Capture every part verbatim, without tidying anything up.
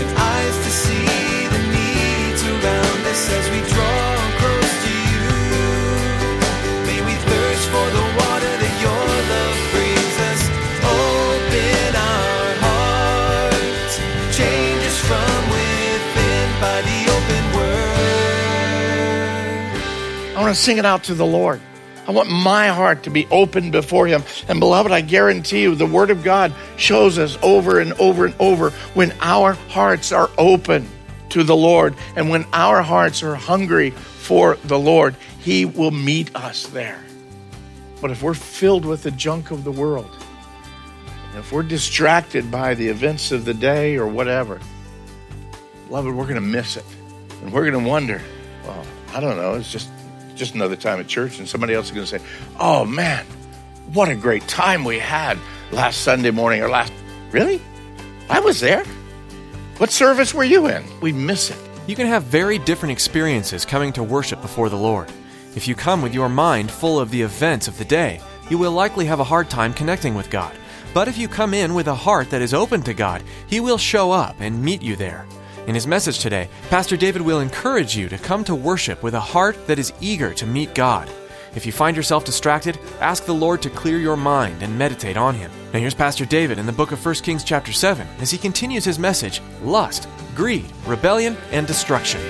and eyes to see the needs around us as we draw close to you. May we thirst for the water that your love brings us. Open our hearts, change us from within by the open word. I want to sing it out to the Lord. I want my heart to be open before him. And beloved, I guarantee you, the word of God shows us over and over and over when our hearts are open to the Lord and when our hearts are hungry for the Lord, he will meet us there. But if we're filled with the junk of the world, and if we're distracted by the events of the day or whatever, beloved, we're going to miss it. And we're going to wonder, well, I don't know, it's just just another time at church, and somebody else is going to say, oh man, what a great time we had last Sunday morning or last, really? I was there? What service were you in? We miss it. You can have very different experiences coming to worship before the Lord. If you come with your mind full of the events of the day, you will likely have a hard time connecting with God. But if you come in with a heart that is open to God, he will show up and meet you there. In his message today, Pastor David will encourage you to come to worship with a heart that is eager to meet God. If you find yourself distracted, ask the Lord to clear your mind and meditate on him. Now here's Pastor David in the book of First Kings chapter seven as he continues his message, Lust, Greed, Rebellion, and Destruction.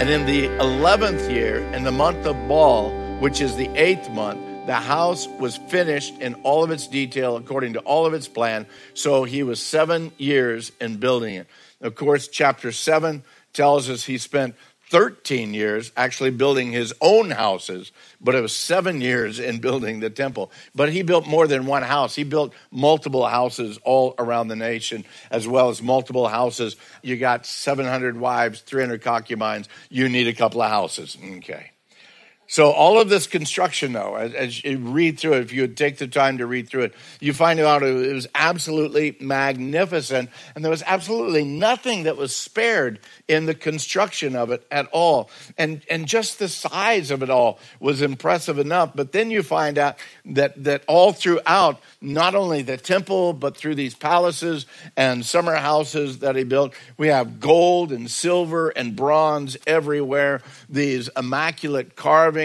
And in the eleventh year, in the month of Bal, which is the eighth month, the house was finished in all of its detail according to all of its plan. So he was seven years in building it. Of course, chapter seven tells us he spent thirteen years actually building his own houses, but it was seven years in building the temple. But he built more than one house. He built multiple houses all around the nation, as well as multiple houses. You got seven hundred wives, three hundred concubines. You need a couple of houses. Okay. So all of this construction, though, as you read through it, if you would take the time to read through it, you find out it was absolutely magnificent, and there was absolutely nothing that was spared in the construction of it at all. And and just the size of it all was impressive enough. But then you find out that that all throughout, not only the temple, but through these palaces and summer houses that he built, we have gold and silver and bronze everywhere, these immaculate carvings,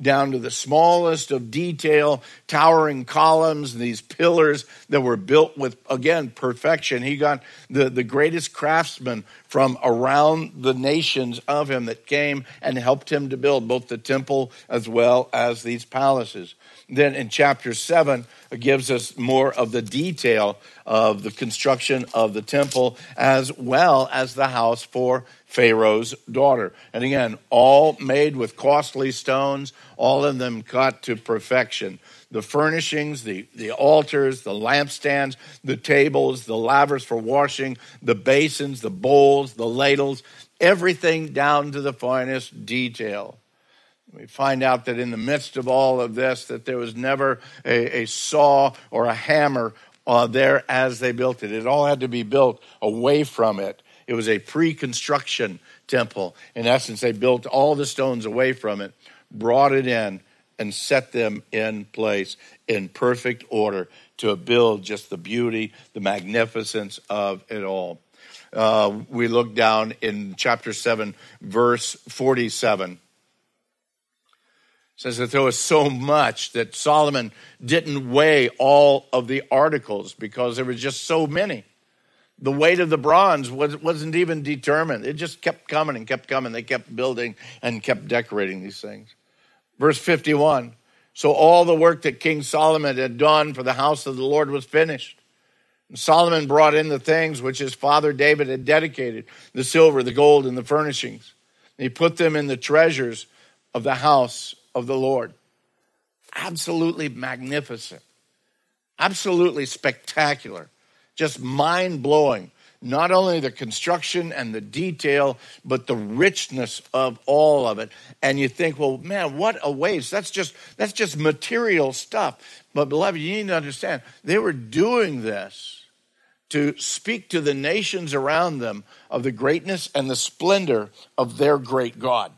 down to the smallest of detail, towering columns, these pillars that were built with, again, perfection. He got the, the greatest craftsmen from around the nations of him that came and helped him to build both the temple as well as these palaces. Then in chapter seven, it gives us more of the detail of the construction of the temple as well as the house for Pharaoh's daughter. And again, all made with costly stones, all of them cut to perfection. The furnishings, the, the altars, the lampstands, the tables, the lavers for washing, the basins, the bowls, the ladles, everything down to the finest detail. We find out that in the midst of all of this, that there was never a, a saw or a hammer uh, there as they built it. It all had to be built away from it. It was a pre-construction temple. In essence, they built all the stones away from it, brought it in, and set them in place in perfect order to build just the beauty, the magnificence of it all. Uh, we look down in chapter seven, verse forty-seven. It says that there was so much that Solomon didn't weigh all of the articles because there were just so many. The weight of the bronze wasn't even determined. It just kept coming and kept coming. They kept building and kept decorating these things. Verse fifty-one, so all the work that King Solomon had done for the house of the Lord was finished. And Solomon brought in the things which his father David had dedicated, the silver, the gold, and the furnishings. And he put them in the treasures of the house of the Lord. Absolutely magnificent. Absolutely spectacular, just mind-blowing. Not only the construction and the detail, but the richness of all of it. And you think, well, man, what a waste. That's just that's just material stuff. But beloved, you need to understand, they were doing this to speak to the nations around them of the greatness and the splendor of their great God.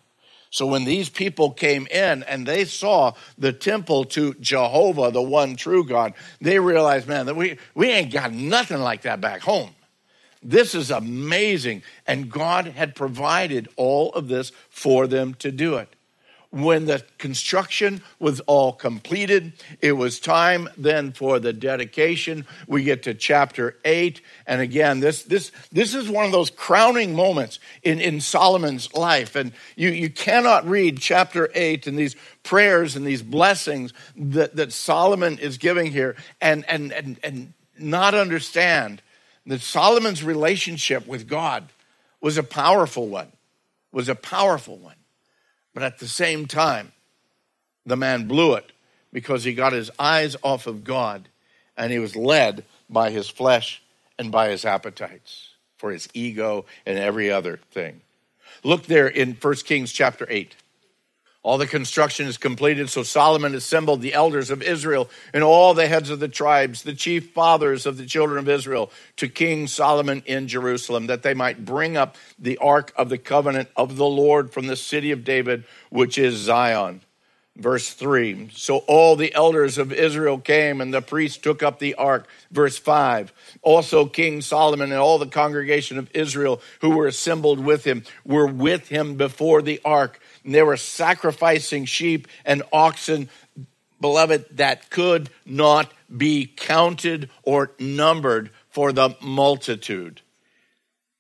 So when these people came in and they saw the temple to Jehovah, the one true God, they realized, man, that we, we ain't got nothing like that back home. This is amazing. And God had provided all of this for them to do it. When the construction was all completed, it was time then for the dedication. We get to chapter eight. And again, this this this is one of those crowning moments in, in Solomon's life. And you, you cannot read chapter eight and these prayers and these blessings that, that Solomon is giving here and and and, and not understand that Solomon's relationship with God was a powerful one, was a powerful one. But at the same time, the man blew it because he got his eyes off of God and he was led by his flesh and by his appetites for his ego and every other thing. Look there in First Kings chapter eight. All the construction is completed, so Solomon assembled the elders of Israel and all the heads of the tribes, the chief fathers of the children of Israel, to King Solomon in Jerusalem, that they might bring up the ark of the covenant of the Lord from the city of David, which is Zion. Verse three, so all the elders of Israel came and the priests took up the ark. Verse five, also King Solomon and all the congregation of Israel who were assembled with him were with him before the ark. And they were sacrificing sheep and oxen, beloved, that could not be counted or numbered for the multitude.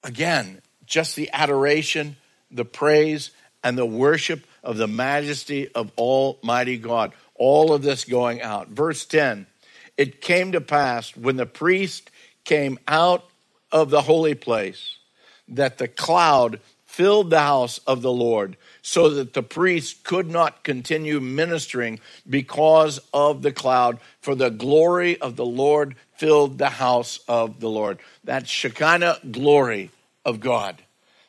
Again, just the adoration, the praise, and the worship of the majesty of Almighty God. All of this going out. Verse ten, it came to pass when the priest came out of the holy place that the cloud filled the house of the Lord, so that the priest could not continue ministering because of the cloud, for the glory of the Lord filled the house of the Lord. That Shekinah glory of God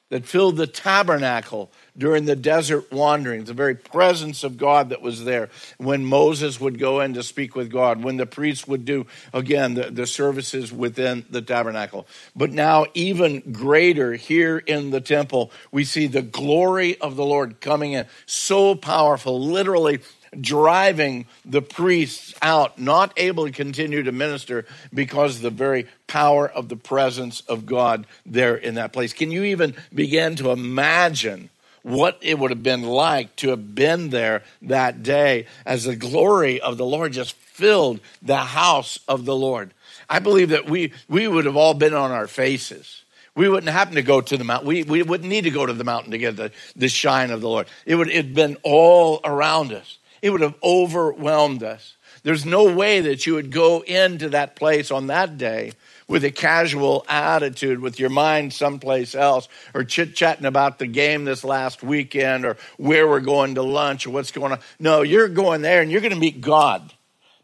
that filled the tabernacle during the desert wanderings, the very presence of God that was there when Moses would go in to speak with God, when the priests would do, again, the, the services within the tabernacle. But now even greater here in the temple, we see the glory of the Lord coming in, so powerful, literally driving the priests out, not able to continue to minister because of the very power of the presence of God there in that place. Can you even begin to imagine what it would have been like to have been there that day as the glory of the Lord just filled the house of the Lord? I believe that we we would have all been on our faces. We wouldn't happen to go to the mountain. We, we wouldn't need to go to the mountain to get the, the shine of the Lord. It would have been all around us. It would have overwhelmed us. There's no way that you would go into that place on that day with a casual attitude, with your mind someplace else, or chit-chatting about the game this last weekend, or where we're going to lunch, or what's going on. No, you're going there and you're going to meet God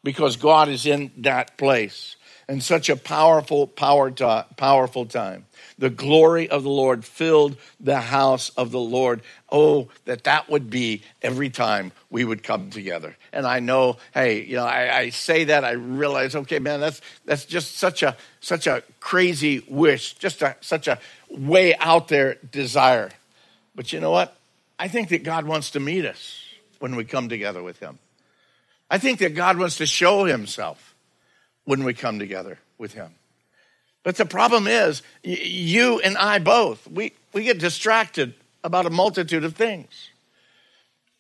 because God is in that place. And such a powerful, power to, powerful time. The glory of the Lord filled the house of the Lord. Oh, that that would be every time we would come together. And I know, hey, you know, I, I say that, I realize, okay, man, that's that's just such a such a crazy wish, just a, such a way out there desire. But you know what? I think that God wants to meet us when we come together with him. I think that God wants to show himself when we come together with him. But the problem is, you and I both, we, we get distracted about a multitude of things.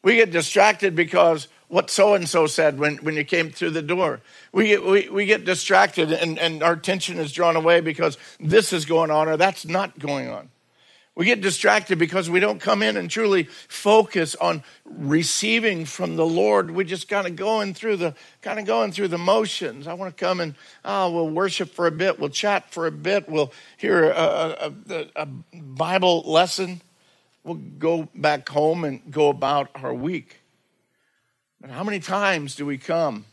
We get distracted because what so-and-so said when, when you came through the door. We get, we, we get distracted and, and our attention is drawn away because this is going on or that's not going on. We get distracted because we don't come in and truly focus on receiving from the Lord. We're just kind of going through the kind of going through the motions. I want to come and, oh, we'll worship for a bit. We'll chat for a bit. We'll hear a, a, a Bible lesson. We'll go back home and go about our week. But how many times do we come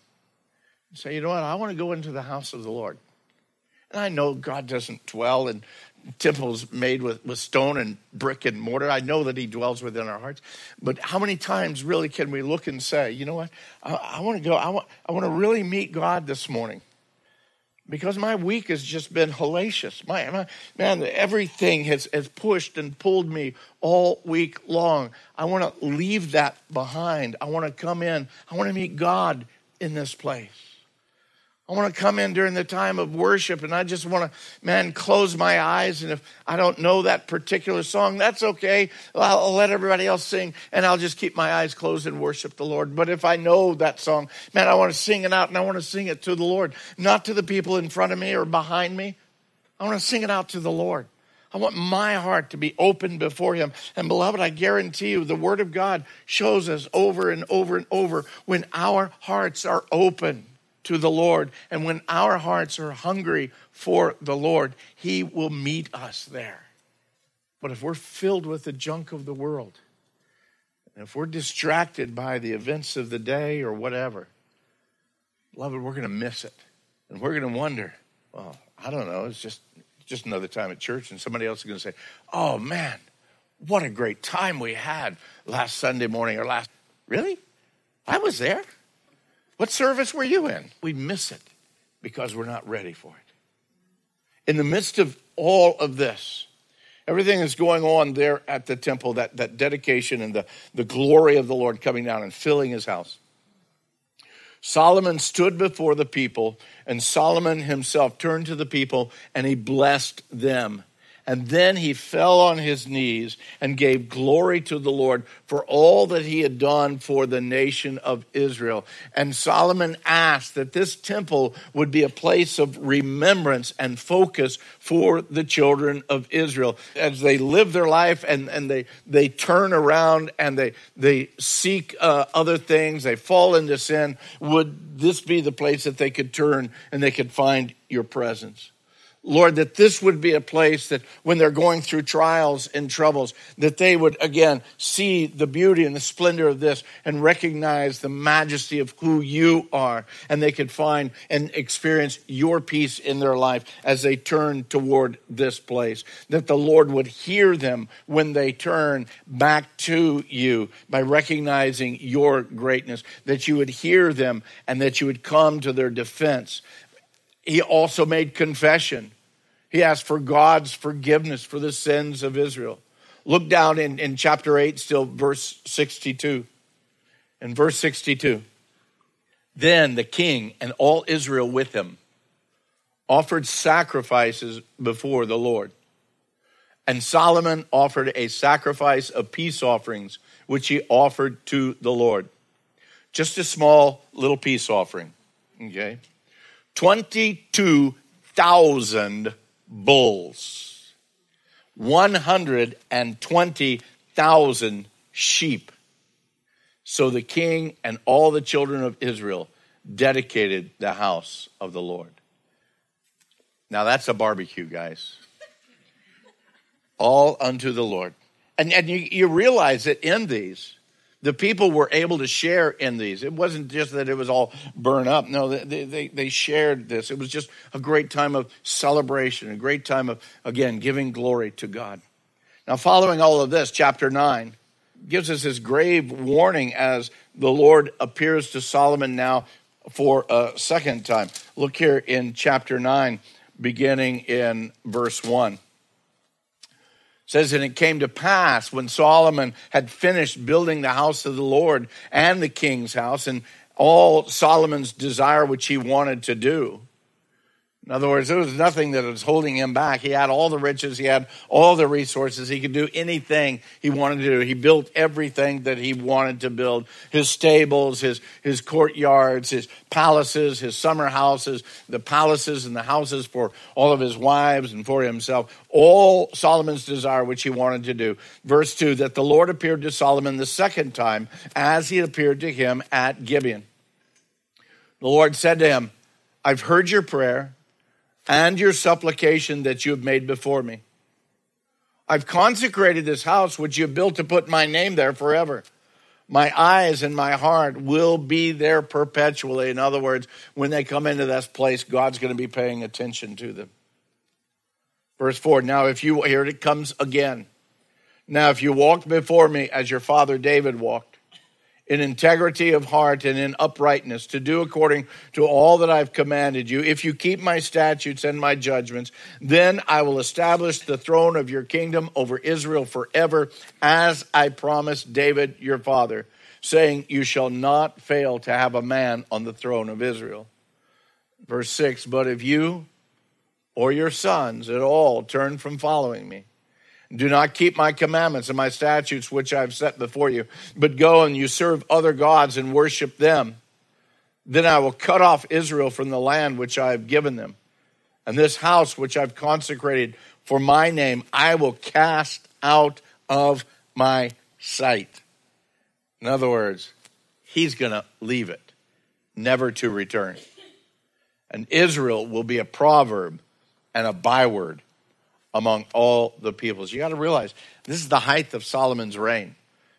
and say, you know what, I want to go into the house of the Lord. And I know God doesn't dwell in temples made with, with stone and brick and mortar. I know that he dwells within our hearts. But how many times really can we look and say, you know what, I, I want to go, I want, I want to really meet God this morning. Because my week has just been hellacious. My, my man, everything has, has pushed and pulled me all week long. I want to leave that behind. I want to come in. I want to meet God in this place. I want to come in during the time of worship, and I just want to, man, close my eyes. And if I don't know that particular song, that's okay. I'll, I'll let everybody else sing, and I'll just keep my eyes closed and worship the Lord. But if I know that song, man, I want to sing it out, and I want to sing it to the Lord, not to the people in front of me or behind me. I want to sing it out to the Lord. I want my heart to be open before him. And beloved, I guarantee you, the Word of God shows us over and over and over when our hearts are open to the Lord, and when our hearts are hungry for the Lord, he will meet us there. But if we're filled with the junk of the world, and if we're distracted by the events of the day or whatever, beloved, we're going to miss it. And we're going to wonder, well, I don't know, it's just, just another time at church, and somebody else is going to say, oh man, what a great time we had last Sunday morning or last, really? I was there. What service were you in? We miss it because we're not ready for it. In the midst of all of this, everything that's going on there at the temple, that, that dedication and the, the glory of the Lord coming down and filling his house, Solomon stood before the people, and Solomon himself turned to the people and he blessed them. And then he fell on his knees and gave glory to the Lord for all that he had done for the nation of Israel. And Solomon asked that this temple would be a place of remembrance and focus for the children of Israel. As they live their life and, and they, they turn around and they, they seek uh, other things, they fall into sin, would this be the place that they could turn and they could find your presence? Lord, that this would be a place that when they're going through trials and troubles, that they would again see the beauty and the splendor of this and recognize the majesty of who you are, and they could find and experience your peace in their life as they turn toward this place. That the Lord would hear them when they turn back to you by recognizing your greatness, that you would hear them and that you would come to their defense. He also made confession. He asked for God's forgiveness for the sins of Israel. Look down in, in chapter eight, still verse sixty-two. In verse sixty-two, then the king and all Israel with him offered sacrifices before the Lord. And Solomon offered a sacrifice of peace offerings, which he offered to the Lord. Just a small little peace offering, okay? twenty-two thousand bulls, one hundred twenty thousand sheep. So the king and all the children of Israel dedicated the house of the Lord. Now that's a barbecue, guys. All unto the Lord. And, and you, you realize that in these, the people were able to share in these. It wasn't just that it was all burned up. No, they, they, they shared this. It was just a great time of celebration, a great time of, again, giving glory to God. Now, following all of this, chapter nine gives us this grave warning as the Lord appears to Solomon now for a second time. Look here in chapter nine, beginning in verse one. It says, and it came to pass when Solomon had finished building the house of the Lord and the king's house and all Solomon's desire, which he wanted to do. In other words, there was nothing that was holding him back. He had all the riches. He had all the resources. He could do anything he wanted to do. He built everything that he wanted to build, his stables, his, his courtyards, his palaces, his summer houses, the palaces and the houses for all of his wives and for himself, all Solomon's desire, which he wanted to do. Verse two, that the Lord appeared to Solomon the second time as he appeared to him at Gibeon. The Lord said to him, I've heard your prayer and your supplication that you have made before me. I've consecrated this house which you have built to put my name there forever. my eyes and my heart will be there perpetually. In other words, when they come into this place, God's going to be paying attention to them. Verse four, now if you, here it comes again. Now if you walk before me as your father David walked, in integrity of heart and in uprightness, to do according to all that I've commanded you, if you keep my statutes and my judgments, then I will establish the throne of your kingdom over Israel forever, as I promised David your father, saying, you shall not fail to have a man on the throne of Israel. Verse six, but if you or your sons at all turn from following me, do not keep my commandments and my statutes, which I've set before you, but go and you serve other gods and worship them. Then I will cut off Israel from the land which I have given them. And this house which I've consecrated for my name, I will cast out of my sight. In other words, he's going to leave it, never to return. And Israel will be a proverb and a byword among all the peoples. You got to realize, this is the height of Solomon's reign.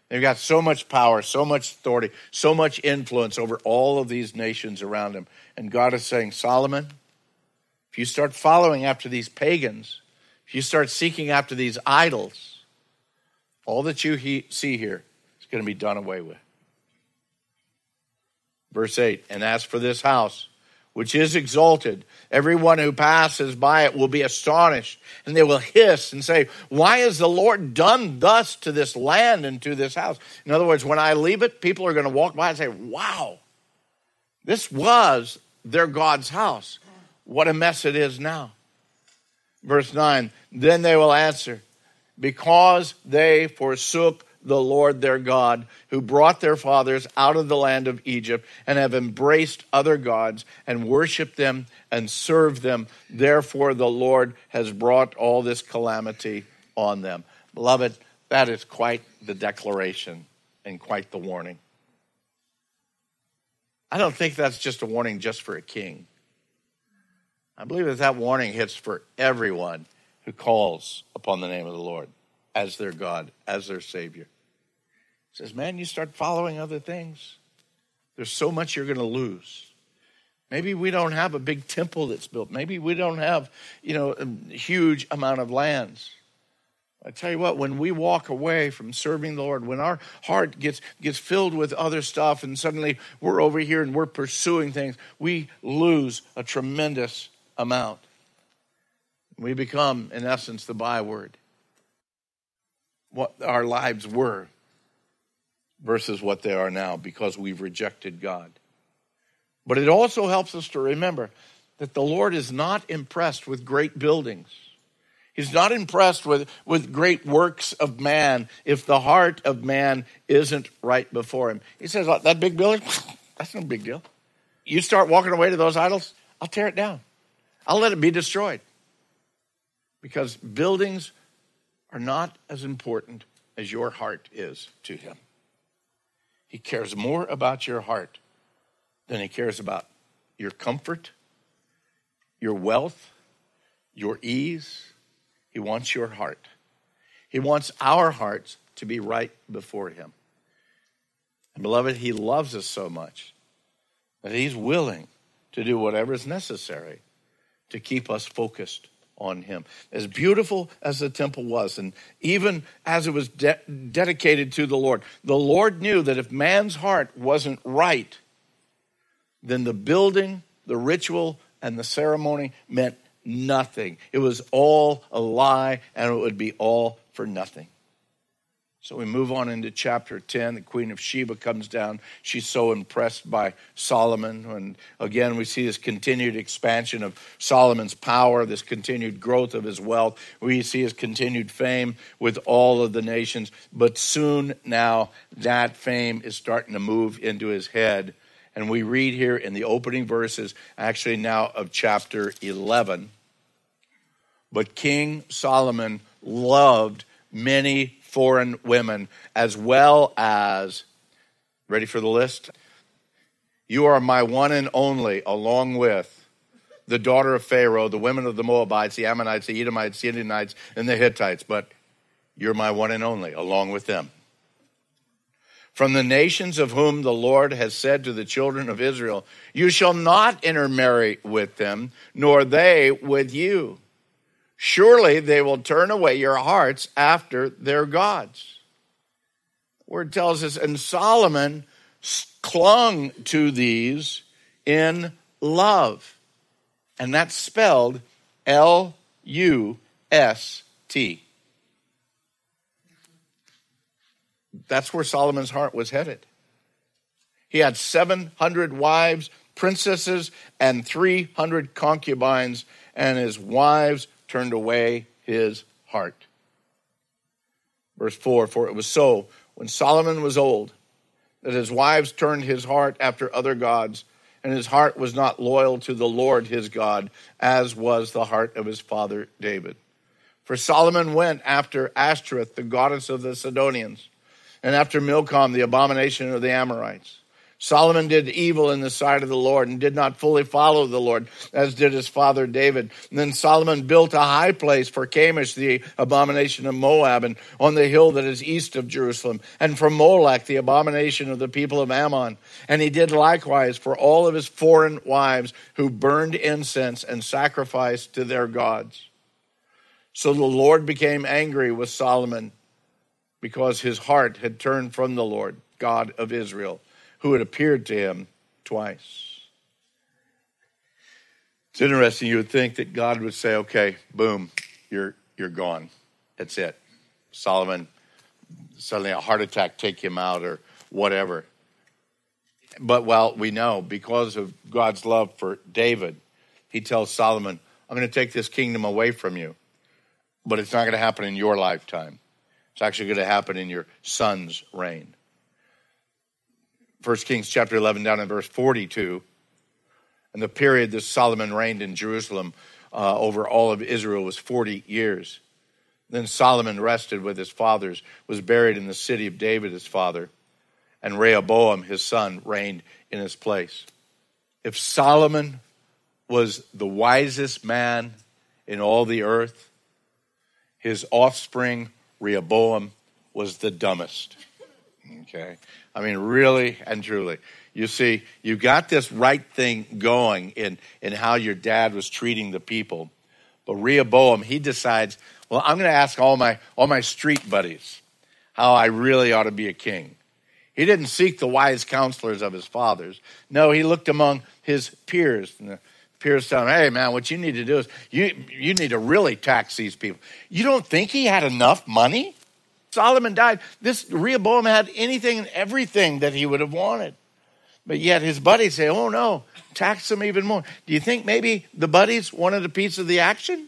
They've got so much power, so much authority, so much influence over all of these nations around him. And God is saying, Solomon, if you start following after these pagans, if you start seeking after these idols, all that you he- see here is going to be done away with. Verse eight, and as for this house, which is exalted, everyone who passes by it will be astonished, and they will hiss and say, why has the Lord done thus to this land and to this house? In other words, when I leave it, people are going to walk by and say, wow, this was their God's house. What a mess it is now. Verse nine, then they will answer, because they forsook the Lord their God, who brought their fathers out of the land of Egypt, and have embraced other gods and worshiped them and served them. Therefore, the Lord has brought all this calamity on them. Beloved, that is quite the declaration and quite the warning. I don't think that's just a warning just for a king. I believe that that warning hits for everyone who calls upon the name of the Lord as their God, as their Savior. He says, man, you start following other things, there's so much you're going to lose. Maybe we don't have a big temple that's built. Maybe we don't have, you know, a huge amount of lands. I tell you what, when we walk away from serving the Lord, when our heart gets, gets filled with other stuff and suddenly we're over here and we're pursuing things, we lose a tremendous amount. We become, in essence, the byword. What our lives were versus what they are now, because we've rejected God. But it also helps us to remember that the Lord is not impressed with great buildings. He's not impressed with, with great works of man if the heart of man isn't right before him. He says, that big building, that's no big deal. You start walking away to those idols, I'll tear it down. I'll let it be destroyed. Because buildings are not as important as your heart is to him. He cares more about your heart than he cares about your comfort, your wealth, your ease. He wants your heart. He wants our hearts to be right before him. And beloved, he loves us so much that he's willing to do whatever is necessary to keep us focused on him. As beautiful as the temple was, and even as it was de- dedicated to the Lord, the Lord knew that if man's heart wasn't right, then the building, the ritual, and the ceremony meant nothing. It was all a lie, and it would be all for nothing. So we move on into chapter ten. The Queen of Sheba comes down. She's so impressed by Solomon. And again, we see this continued expansion of Solomon's power, this continued growth of his wealth. We see his continued fame with all of the nations. But soon now, that fame is starting to move into his head. And we read here in the opening verses, actually now of chapter eleven, but King Solomon loved many foreign women, as well as, ready for the list? You are my one and only, along with the daughter of Pharaoh, the women of the Moabites, the Ammonites, the Edomites, the Indianites, and the Hittites, but you're my one and only, along with them. from the nations of whom the Lord has said to the children of Israel, you shall not intermarry with them, nor they with you. Surely they will turn away your hearts after their gods. The word tells us, and Solomon clung to these in love. And that's spelled L U S T. That's where Solomon's heart was headed. He had seven hundred wives, princesses, and three hundred concubines, and his wives turned away his heart. Verse four, for it was so when Solomon was old that his wives turned his heart after other gods, and his heart was not loyal to the Lord his God, as was the heart of his father David. For Solomon went after Ashtoreth, the goddess of the Sidonians, and after Milcom, the abomination of the Amorites. Solomon did evil in the sight of the Lord and did not fully follow the Lord, as did his father David. And then Solomon built a high place for Chemosh, the abomination of Moab, and on the hill that is east of Jerusalem, and for Molech, the abomination of the people of Ammon. And he did likewise for all of his foreign wives who burned incense and sacrificed to their gods. So the Lord became angry with Solomon because his heart had turned from the Lord, God of Israel, who had appeared to him twice. It's interesting, you would think that God would say, okay, boom, you're you're gone. That's it. Solomon, suddenly a heart attack, take him out or whatever. But well, we know because of God's love for David, he tells Solomon, I'm going to take this kingdom away from you, but it's not going to happen in your lifetime. It's actually going to happen in your son's reign. First Kings chapter eleven, down in verse forty-two, and the period that Solomon reigned in Jerusalem uh, over all of Israel was forty years. Then Solomon rested with his fathers, was buried in the city of David, his father, and Rehoboam, his son, reigned in his place. If Solomon was the wisest man in all the earth, his offspring Rehoboam was the dumbest, okay? I mean, really and truly. You see, you got this right thing going in, in how your dad was treating the people. But Rehoboam, he decides, well, I'm going to ask all my, all my street buddies how I really ought to be a king. He didn't seek the wise counselors of his fathers. No, he looked among his peers, and the Pierce telling him, hey, man, what you need to do is you, you need to really tax these people. You don't think he had enough money? Solomon died. This Rehoboam had anything and everything that he would have wanted. But yet his buddies say, oh, no, tax them even more. Do you think maybe the buddies wanted a piece of the action?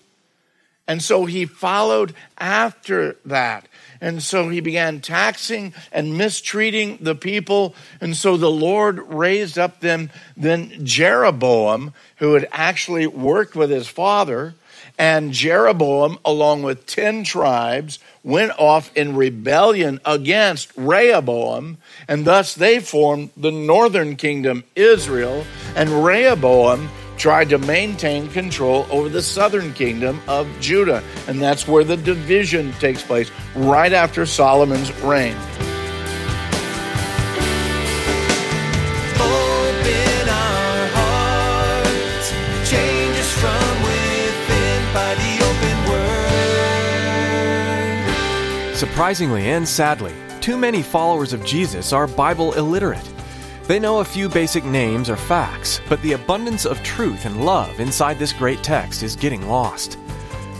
And so he followed after that. And so he began taxing and mistreating the people. And so the Lord raised up them, then Jeroboam, who had actually worked with his father. And Jeroboam, along with ten tribes, went off in rebellion against Rehoboam. And thus they formed the northern kingdom, Israel. And Rehoboam tried to maintain control over the southern kingdom of Judah. And that's where the division takes place, right after Solomon's reign. Surprisingly and sadly, too many followers of Jesus are Bible illiterate. They know a few basic names or facts, but the abundance of truth and love inside this great text is getting lost.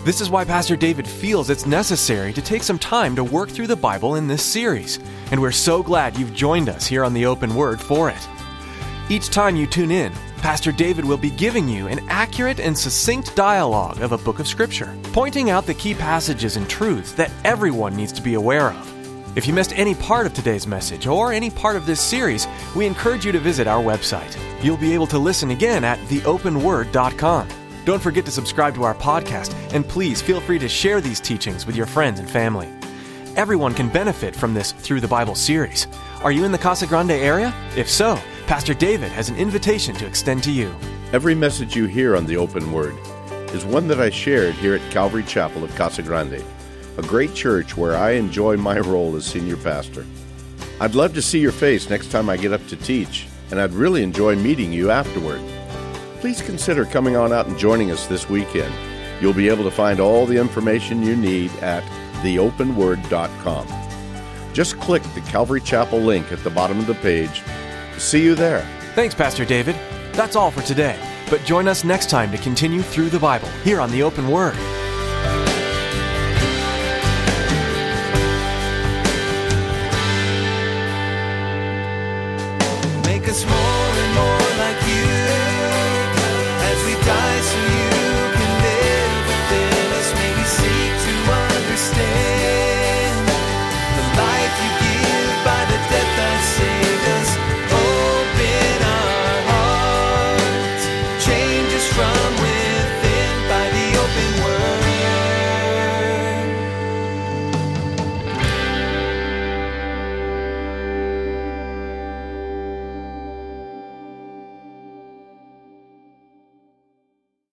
This is why Pastor David feels it's necessary to take some time to work through the Bible in this series, and we're so glad you've joined us here on The Open Word for it. Each time you tune in, Pastor David will be giving you an accurate and succinct dialogue of a book of Scripture, pointing out the key passages and truths that everyone needs to be aware of. If you missed any part of today's message or any part of this series, we encourage you to visit our website. You'll be able to listen again at the open word dot com. Don't forget to subscribe to our podcast, and please feel free to share these teachings with your friends and family. Everyone can benefit from this Through the Bible series. Are you in the Casa Grande area? If so, Pastor David has an invitation to extend to you. Every message you hear on The Open Word is one that I shared here at Calvary Chapel of Casa Grande, a great church where I enjoy my role as senior pastor. I'd love to see your face next time I get up to teach, and I'd really enjoy meeting you afterward. Please consider coming on out and joining us this weekend. You'll be able to find all the information you need at the open word dot com. Just click the Calvary Chapel link at the bottom of the page. See you there. Thanks, Pastor David. That's all for today. But join us next time to continue through the Bible here on The Open Word.